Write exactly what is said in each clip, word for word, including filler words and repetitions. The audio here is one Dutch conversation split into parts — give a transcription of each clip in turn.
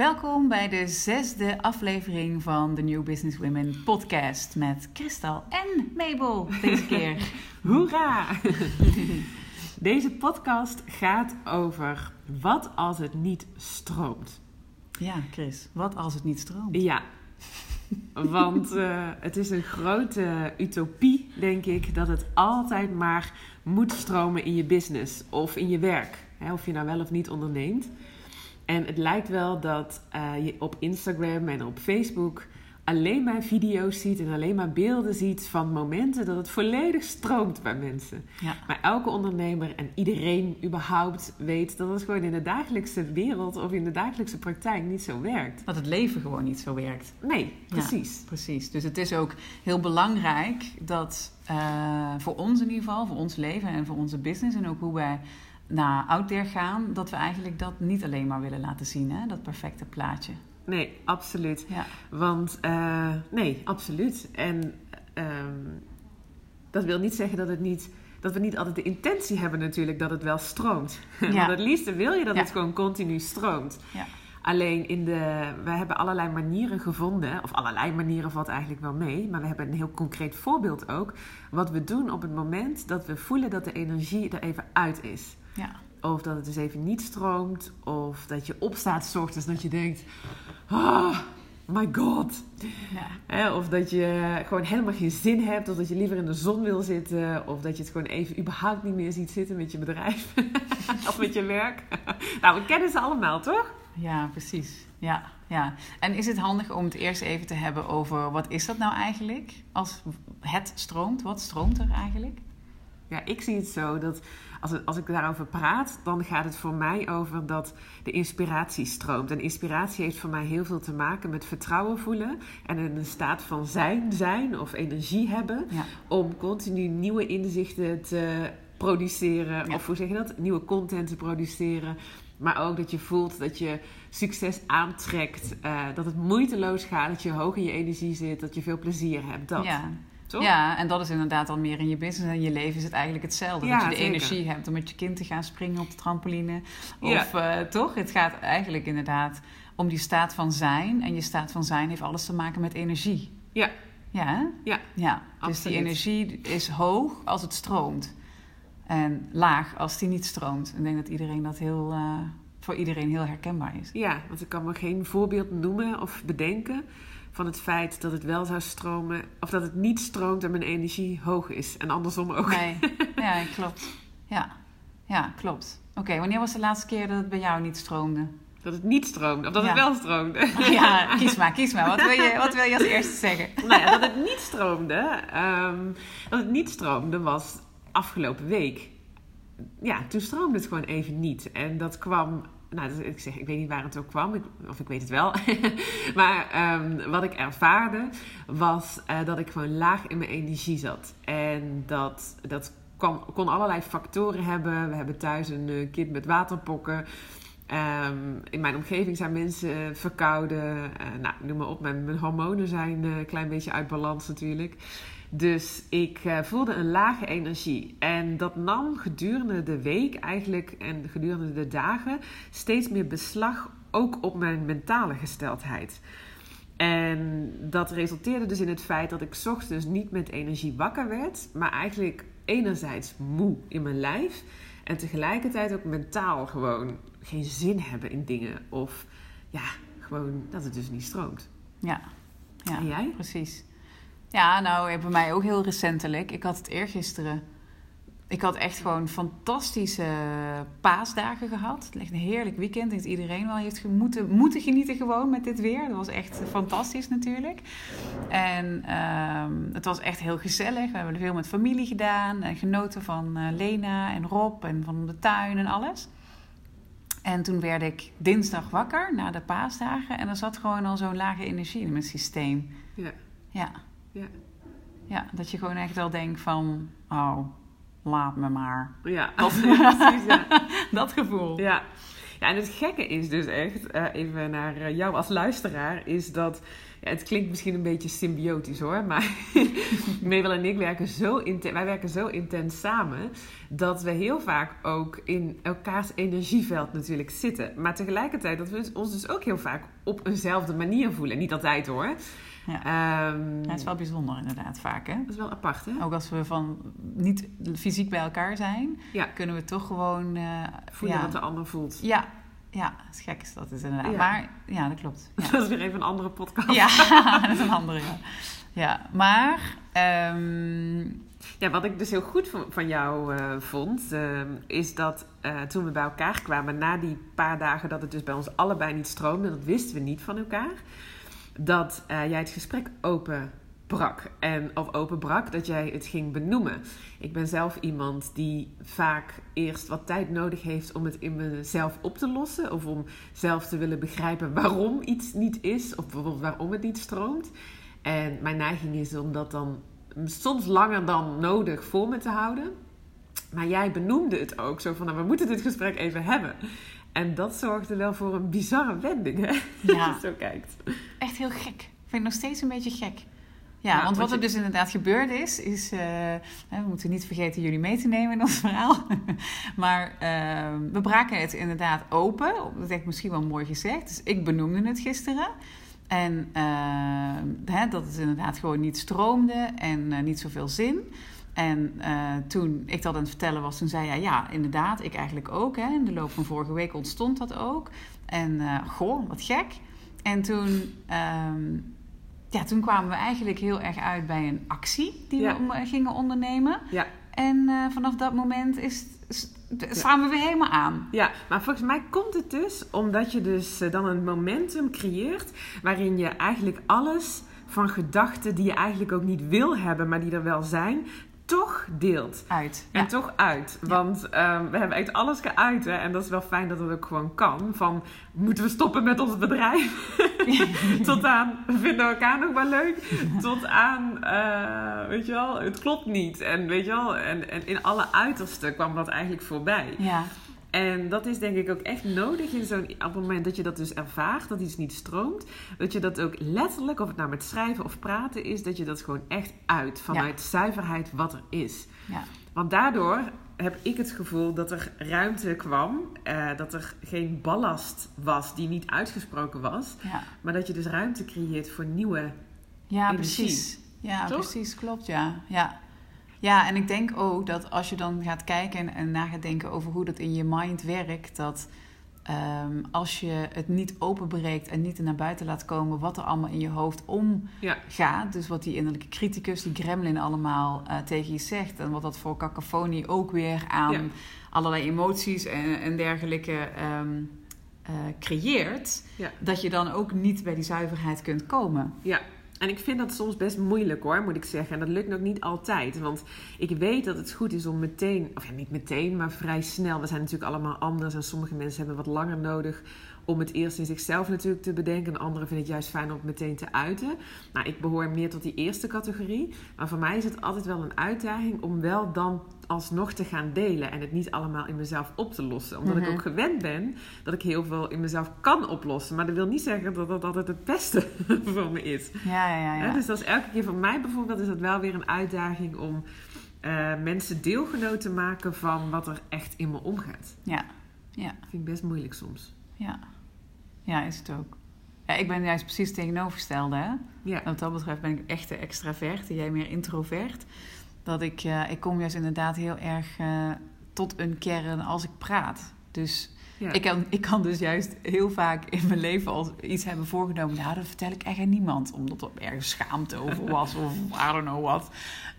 Welkom bij de zesde aflevering van de New Business Women podcast met Kristal en Mabel deze keer. Hoera! Deze podcast gaat over wat als het niet stroomt. Ja, Chris, wat als het niet stroomt? Ja, want uh, het is een grote utopie, denk ik, dat het altijd maar moet stromen in je business of in je werk. Hè, of je nou wel of niet onderneemt. En het lijkt wel dat uh, je op Instagram en op Facebook alleen maar video's ziet en alleen maar beelden ziet van momenten dat het volledig stroomt bij mensen. Ja. Maar elke ondernemer en iedereen überhaupt weet dat het gewoon in de dagelijkse wereld of in de dagelijkse praktijk niet zo werkt. Dat het leven gewoon niet zo werkt. Nee, precies. Ja, precies. Dus het is ook heel belangrijk dat uh, voor ons in ieder geval, voor ons leven en voor onze business en ook hoe wij naar out there gaan, dat we eigenlijk dat niet alleen maar willen laten zien, hè? Dat perfecte plaatje. Nee, absoluut. Ja. Want, uh, nee, absoluut. En uh, dat wil niet zeggen dat, het niet, dat we niet altijd de intentie hebben natuurlijk dat het wel stroomt. Ja. Want het liefste wil je dat ja. het gewoon continu stroomt. Ja. Alleen, in de, we hebben allerlei manieren gevonden, of allerlei manieren valt eigenlijk wel mee, maar we hebben een heel concreet voorbeeld ook, wat we doen op het moment dat we voelen dat de energie er even uit is. Ja. Of dat het dus even niet stroomt. Of dat je opstaat 's ochtends dat je denkt, oh my god. Ja. Of dat je gewoon helemaal geen zin hebt. Of dat je liever in de zon wil zitten. Of dat je het gewoon even überhaupt niet meer ziet zitten met je bedrijf. Of met je werk. Nou, we kennen ze allemaal, toch? Ja, precies. Ja, ja. En is het handig om het eerst even te hebben over wat is dat nou eigenlijk? Als het stroomt, wat stroomt er eigenlijk? Ja, ik zie het zo dat als, het, als ik daarover praat, dan gaat het voor mij over dat de inspiratie stroomt. En inspiratie heeft voor mij heel veel te maken met vertrouwen voelen en in een staat van zijn, zijn of energie hebben. Ja. Om continu nieuwe inzichten te produceren, ja. of hoe zeg je dat? Nieuwe content te produceren. Maar ook dat je voelt dat je succes aantrekt, uh, dat het moeiteloos gaat, dat je hoog in je energie zit, dat je veel plezier hebt, dat. Ja. Toch? Ja, en dat is inderdaad al meer in je business. En je leven is het eigenlijk hetzelfde. Ja, dat je de zeker. energie hebt om met je kind te gaan springen op de trampoline. Of ja. uh, toch? Het gaat eigenlijk inderdaad om die staat van zijn. En je staat van zijn heeft alles te maken met energie. Ja. Ja, hè? Ja. Ja. Dus absoluut. Die energie is hoog als het stroomt. En laag als die niet stroomt. Ik denk dat iedereen dat heel... Uh, voor iedereen heel herkenbaar is. Ja, want ik kan me geen voorbeeld noemen of bedenken van het feit dat het wel zou stromen, of dat het niet stroomt en mijn energie hoog is. En andersom ook. Nee, ja, klopt. Ja, ja klopt. Oké, okay, wanneer was de laatste keer dat het bij jou niet stroomde? Dat het niet stroomde, of dat ja. het wel stroomde. Ja, kies maar, kies maar. Wat wil je, wat wil je als eerste zeggen? Nou ja, dat het niet stroomde, um, dat het niet stroomde was afgelopen week. Ja, toen stroomde het gewoon even niet. En dat kwam... Nou, ik, zeg, ik weet niet waar het ook kwam, ik, of ik weet het wel. Maar um, wat ik ervaarde was uh, dat ik gewoon laag in mijn energie zat. En dat, dat kon, kon allerlei factoren hebben. We hebben thuis een uh, kind met waterpokken. Um, in mijn omgeving zijn mensen uh, verkouden. Uh, nou, noem maar op, mijn, mijn hormonen zijn uh, een klein beetje uit balans natuurlijk. Dus ik uh, voelde een lage energie. En dat nam gedurende de week eigenlijk en gedurende de dagen steeds meer beslag ook op mijn mentale gesteldheid. En dat resulteerde dus in het feit dat ik 's ochtends niet met energie wakker werd, maar eigenlijk enerzijds moe in mijn lijf en tegelijkertijd ook mentaal gewoon geen zin hebben in dingen. Of ja, gewoon dat het dus niet stroomt. Ja, ja, en jij? Precies. Ja, nou, bij mij ook heel recentelijk. Ik had het eergisteren. Ik had echt gewoon fantastische paasdagen gehad. Het ligt een heerlijk weekend. Dat iedereen wel heeft moeten, moeten genieten gewoon met dit weer. Dat was echt fantastisch natuurlijk. En uh, het was echt heel gezellig. We hebben veel met familie gedaan. En genoten van uh, Lena en Rob en van de tuin en alles. En toen werd ik dinsdag wakker na de paasdagen. En er zat gewoon al zo'n lage energie in mijn systeem. Ja. Ja. Ja. Ja, dat je gewoon echt wel denkt van, oh, laat me maar. Ja, dat, precies, ja. Dat gevoel. Ja. Ja, en het gekke is dus echt, uh, even naar jou als luisteraar, is dat Ja, het klinkt misschien een beetje symbiotisch hoor, maar Mabel en ik werken zo inten- wij werken zo intens samen dat we heel vaak ook in elkaars energieveld natuurlijk zitten. Maar tegelijkertijd dat we ons dus ook heel vaak op eenzelfde manier voelen. Niet altijd hoor. Ja. Um, dat is wel bijzonder inderdaad vaak. Hè? Dat is wel apart hè? Ook als we van niet fysiek bij elkaar zijn, ja. kunnen we toch gewoon uh, voelen ja. wat de ander voelt. Ja. Ja, dat is gek is dat is inderdaad. Ja. Maar ja, dat klopt. Ja. Dat is weer even een andere podcast. Ja, dat is een andere. Ja, ja maar... Um... Ja, wat ik dus heel goed van, van jou uh, vond... Uh, is dat uh, toen we bij elkaar kwamen... na die paar dagen dat het dus bij ons allebei niet stroomde... dat wisten we niet van elkaar... dat uh, jij het gesprek open... brak. En, of openbrak, dat jij het ging benoemen. Ik ben zelf iemand die vaak eerst wat tijd nodig heeft om het in mezelf op te lossen. Of om zelf te willen begrijpen waarom iets niet is. Of bijvoorbeeld waarom het niet stroomt. En mijn neiging is om dat dan soms langer dan nodig voor me te houden. Maar jij benoemde het ook. Zo van, nou, we moeten dit gesprek even hebben. En dat zorgde wel voor een bizarre wending, hè? Ja. Als je zo kijkt. Echt heel gek. Ik vind het nog steeds een beetje gek. Ja, ja, want wat je... er dus inderdaad gebeurd is, is... Uh, we moeten niet vergeten jullie mee te nemen in ons verhaal. maar uh, we braken het inderdaad open. Dat heb ik misschien wel mooi gezegd. Dus ik benoemde het gisteren. En uh, hè, dat het inderdaad gewoon niet stroomde en uh, niet zoveel zin. En uh, toen ik dat aan het vertellen was, toen zei hij... Ja, inderdaad, ik eigenlijk ook. Hè. In de loop van vorige week ontstond dat ook. En uh, goh, wat gek. En toen... Um, Ja, toen kwamen we eigenlijk heel erg uit bij een actie die ja. we gingen ondernemen. Ja. En uh, vanaf dat moment is, is, slaan we weer helemaal aan. Ja, maar volgens mij komt het dus omdat je dus uh, dan een momentum creëert... waarin je eigenlijk alles van gedachten die je eigenlijk ook niet wil hebben... maar die er wel zijn, toch deelt. Uit. En ja. toch uit. Want ja. uh, we hebben echt alles geuit. Hè? En dat is wel fijn dat het ook gewoon kan. Van, moeten we stoppen met ons bedrijf? Tot aan, we vinden elkaar nog wel leuk. Tot aan, uh, weet je wel, het klopt niet. En weet je wel, en, en in alle uitersten kwam dat eigenlijk voorbij. Ja. En dat is denk ik ook echt nodig in zo'n, op het moment dat je dat dus ervaart, dat iets niet stroomt. Dat je dat ook letterlijk, of het nou met schrijven of praten is, dat je dat gewoon echt uit. Vanuit ja. zuiverheid wat er is. Ja. Want daardoor heb ik het gevoel dat er ruimte kwam. Eh, dat er geen ballast was die niet uitgesproken was. Ja. Maar dat je dus ruimte creëert voor nieuwe ja, energie. Precies. Ja, toch? Precies. Klopt, ja. Ja. Ja, en ik denk ook dat als je dan gaat kijken en na gaat denken over hoe dat in je mind werkt... dat um, als je het niet openbreekt en niet naar buiten laat komen... wat er allemaal in je hoofd omgaat... Ja. dus wat die innerlijke criticus, die gremlin allemaal uh, tegen je zegt... en wat dat voor cacophonie ook weer aan ja. allerlei emoties en, en dergelijke... Um, uh, creëert, ja. dat je dan ook niet bij die zuiverheid kunt komen. Ja. En ik vind dat soms best moeilijk hoor, moet ik zeggen. En dat lukt nog niet altijd. Want ik weet dat het goed is om meteen... Of ja, niet meteen, maar vrij snel. We zijn natuurlijk allemaal anders. En sommige mensen hebben wat langer nodig... om het eerst in zichzelf natuurlijk te bedenken. En anderen vinden het juist fijn om het meteen te uiten. Nou, ik behoor meer tot die eerste categorie. Maar voor mij is het altijd wel een uitdaging... om wel dan alsnog te gaan delen... en het niet allemaal in mezelf op te lossen. Omdat mm-hmm. ik ook gewend ben dat ik heel veel in mezelf kan oplossen. Maar dat wil niet zeggen dat dat altijd het beste voor me is. Ja, ja, ja. Dus dat is elke keer voor mij bijvoorbeeld... is dat wel weer een uitdaging om uh, mensen deelgenoot te maken... van wat er echt in me omgaat. Ja. Ja. Dat vind ik best moeilijk soms. Ja, ja, is het ook. Ja, ik ben juist precies tegenovergestelde. Hè? Ja. Wat dat betreft ben ik echt de extravert en jij meer introvert. Dat ik, uh, ik kom juist inderdaad heel erg uh, tot een kern als ik praat. Dus ja. ik, kan, ik kan dus juist heel vaak in mijn leven als iets hebben voorgenomen. Nou, dat vertel ik echt aan niemand. Omdat er ergens schaamte over was of I don't know what.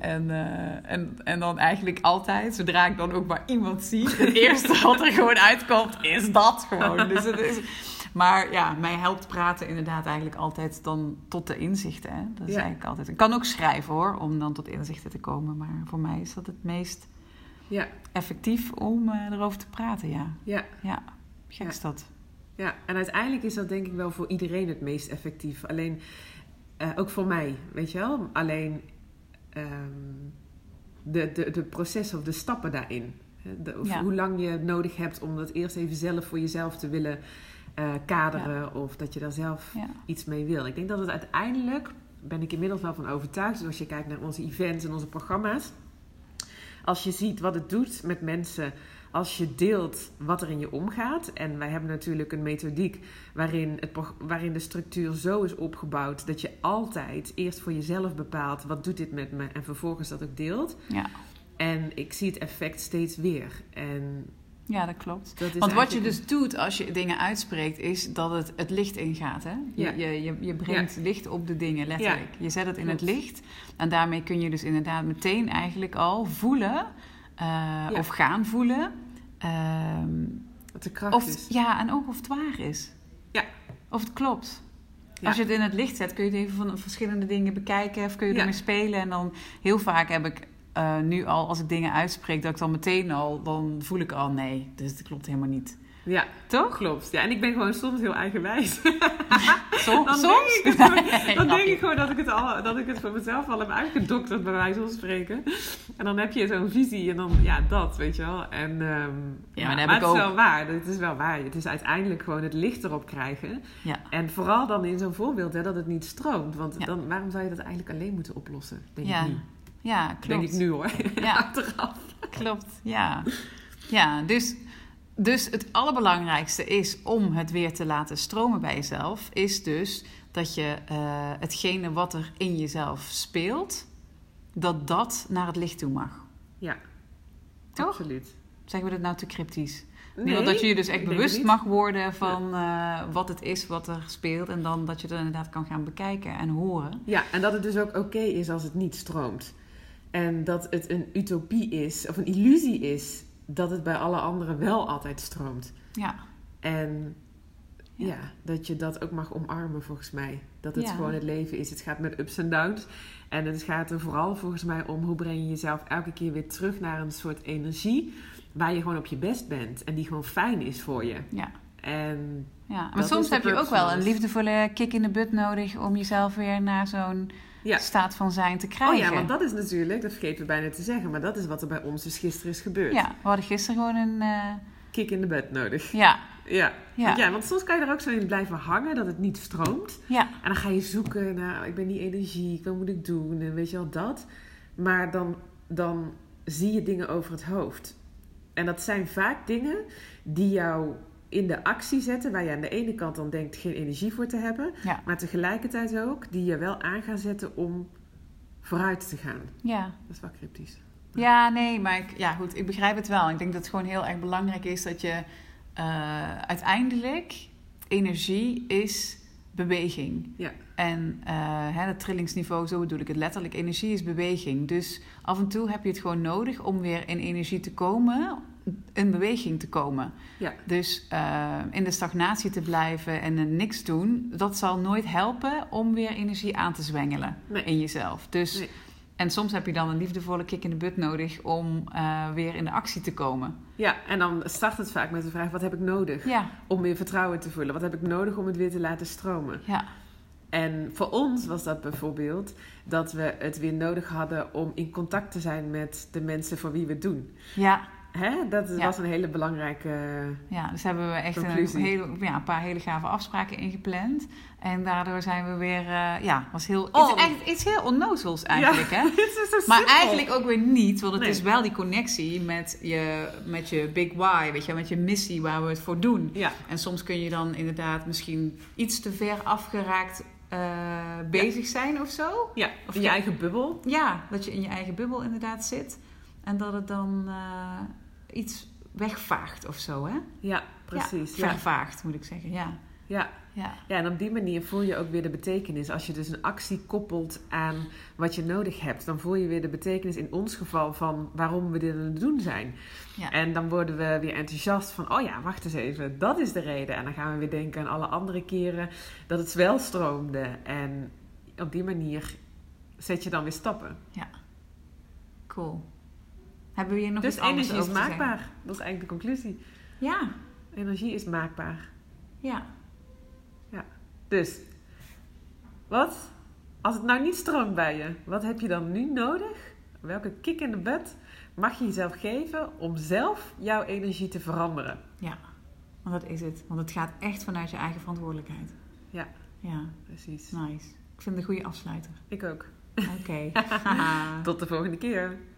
En, uh, en, en dan eigenlijk altijd, zodra ik dan ook maar iemand zie... het eerste wat er gewoon uitkomt, is dat gewoon. Dus het is... Maar ja, mij helpt praten inderdaad eigenlijk altijd dan tot de inzichten. Hè? Dat is ja. eigenlijk altijd... Ik kan ook schrijven hoor, om dan tot inzichten te komen. Maar voor mij is dat het meest... Ja. Effectief om uh, erover te praten, ja. Ja. ja. Gek ja. is dat. Ja, en uiteindelijk is dat denk ik wel voor iedereen het meest effectief. Alleen, uh, ook voor mij, weet je wel. Alleen, um, de, de, de processen of de stappen daarin. De, of ja. Hoe lang je nodig hebt om dat eerst even zelf voor jezelf te willen uh, kaderen ja. of dat je daar zelf ja. iets mee wil. Ik denk dat het uiteindelijk, ben ik inmiddels wel van overtuigd, dus als je kijkt naar onze events en onze programma's, als je ziet wat het doet met mensen, als je deelt wat er in je omgaat. En wij hebben natuurlijk een methodiek waarin, het, waarin de structuur zo is opgebouwd dat je altijd eerst voor jezelf bepaalt wat doet dit met me en vervolgens dat ook deelt. Ja. En ik zie het effect steeds weer. En ja, dat klopt. Dat Want wat je dus doet als je dingen uitspreekt, is dat het het licht ingaat. Hè? Je, ja. je, je, je brengt ja. licht op de dingen, letterlijk. Ja. Je zet het in klopt. Het licht. En daarmee kun je dus inderdaad meteen eigenlijk al voelen, uh, ja. of gaan voelen. Uh, wat de kracht of, is. Ja, en ook of het waar is. Ja. Of het klopt. Ja. Als je het in het licht zet, kun je het even van verschillende dingen bekijken. Of kun je ja. ermee spelen. En dan heel vaak heb ik... Uh, nu al, als ik dingen uitspreek, dat ik dan meteen al, dan voel ik al, nee, dus dat klopt helemaal niet. Ja, toch? Klopt. Ja, en ik ben gewoon soms heel eigenwijs. Som, dan soms? Denk ik, dan nee, denk nee. ik gewoon dat ik, het al, dat ik het voor mezelf al heb uitgedokterd, bij wijze van spreken. En dan heb je zo'n visie en dan, ja, dat, weet je wel. En, um, ja, ja, maar heb maar ik het, ook... is wel waar. Het is wel waar. Het is uiteindelijk gewoon het licht erop krijgen. Ja. En vooral dan in zo'n voorbeeld, hè, dat het niet stroomt. Want ja. dan, waarom zou je dat eigenlijk alleen moeten oplossen? Denk ja. ik niet. Ja, klopt. Denk ik nu hoor. Ja, achteraf. Klopt, ja. Ja, dus, dus het allerbelangrijkste is om het weer te laten stromen bij jezelf, is dus dat je uh, hetgene wat er in jezelf speelt, dat dat naar het licht toe mag. Ja, toch? Absoluut. Zeggen we dat nou te cryptisch? Nee, dat je je dus echt bewust mag worden van uh, wat het is wat er speelt. En dan dat je dat inderdaad kan gaan bekijken en horen. Ja, en dat het dus ook oké okay is als het niet stroomt. En dat het een utopie is, of een illusie is, dat het bij alle anderen wel altijd stroomt. Ja. En ja, ja dat je dat ook mag omarmen volgens mij. Dat het ja. gewoon het leven is. Het gaat met ups en downs. En het gaat er vooral volgens mij om hoe breng je jezelf elke keer weer terug naar een soort energie waar je gewoon op je best bent. En die gewoon fijn is voor je. Ja. En ja. Maar soms heb je ook wel een liefdevolle kick in de butt nodig om jezelf weer naar zo'n ja. staat van zijn te krijgen. Oh ja, want dat is natuurlijk, dat vergeten we bijna te zeggen, maar dat is wat er bij ons dus gisteren is gebeurd. Ja, we hadden gisteren gewoon een... Uh... kick in de butt nodig. Ja. Ja. Ja. Want ja, want soms kan je er ook zo in blijven hangen dat het niet stroomt. Ja. En dan ga je zoeken naar, ik ben niet energiek, wat moet ik doen? En weet je wel, dat. Maar dan, dan zie je dingen over het hoofd. En dat zijn vaak dingen die jou in de actie zetten, waar je aan de ene kant dan denkt geen energie voor te hebben, ja. maar tegelijkertijd ook die je wel aan gaan zetten om vooruit te gaan. Ja. Dat is wel cryptisch. Ja, nee, maar ik, ja, goed, ik begrijp het wel. Ik denk dat het gewoon heel erg belangrijk is dat je uh, uiteindelijk energie is beweging. Ja. En uh, hè, dat trillingsniveau, zo bedoel ik het letterlijk. Energie is beweging. Dus af en toe heb je het gewoon nodig om weer in energie te komen, in beweging te komen. Ja. Dus uh, in de stagnatie te blijven en uh, niks doen, dat zal nooit helpen om weer energie aan te zwengelen nee. in jezelf. Dus, nee. En soms heb je dan een liefdevolle kick in de butt nodig om uh, weer in de actie te komen. Ja, en dan start het vaak met de vraag, wat heb ik nodig ja. om weer vertrouwen te voelen? Wat heb ik nodig om het weer te laten stromen? Ja. En voor ons was dat bijvoorbeeld dat we het weer nodig hadden om in contact te zijn met de mensen voor wie we het doen. Ja. Hè? Dat ja. was een hele belangrijke Ja, dus hebben we echt een, hele, ja, een paar hele gave afspraken ingepland. En daardoor zijn we weer... Uh, ja, was heel... Oh. Het is echt iets heel onnozels eigenlijk, ja, hè? Maar eigenlijk ook weer niet. Want het nee. is wel die connectie met je, met je big why, weet je, met je missie waar we het voor doen. Ja. En soms kun je dan inderdaad misschien iets te ver afgeraakt Uh, bezig ja. zijn of zo. Ja, of in je, je eigen bubbel. Ja, dat je in je eigen bubbel inderdaad zit. En dat het dan uh, iets wegvaagt of zo, hè? Ja, precies. Ja, vervaagt, ja. moet ik zeggen, ja. ja. Ja. Ja, en op die manier voel je ook weer de betekenis. Als je dus een actie koppelt aan wat je nodig hebt, dan voel je weer de betekenis in ons geval van waarom we dit aan het doen zijn. Ja. En dan worden we weer enthousiast van, oh ja, wacht eens even, dat is de reden. En dan gaan we weer denken aan alle andere keren dat het wel stroomde. En op die manier zet je dan weer stappen. Ja, cool. Hebben we hier nog dus iets anders over te zeggen? Dus energie is maakbaar. Dat is eigenlijk de conclusie. Ja. Energie is maakbaar. Ja. Dus, wat? Als het nou niet stroomt bij je, wat heb je dan nu nodig? Welke kick in de butt mag je jezelf geven om zelf jouw energie te veranderen? Ja, Want dat is het. Want het gaat echt vanuit je eigen verantwoordelijkheid. Ja, ja. Precies. Nice. Ik vind het een goede afsluiter. Ik ook. Oké. Okay. Tot de volgende keer.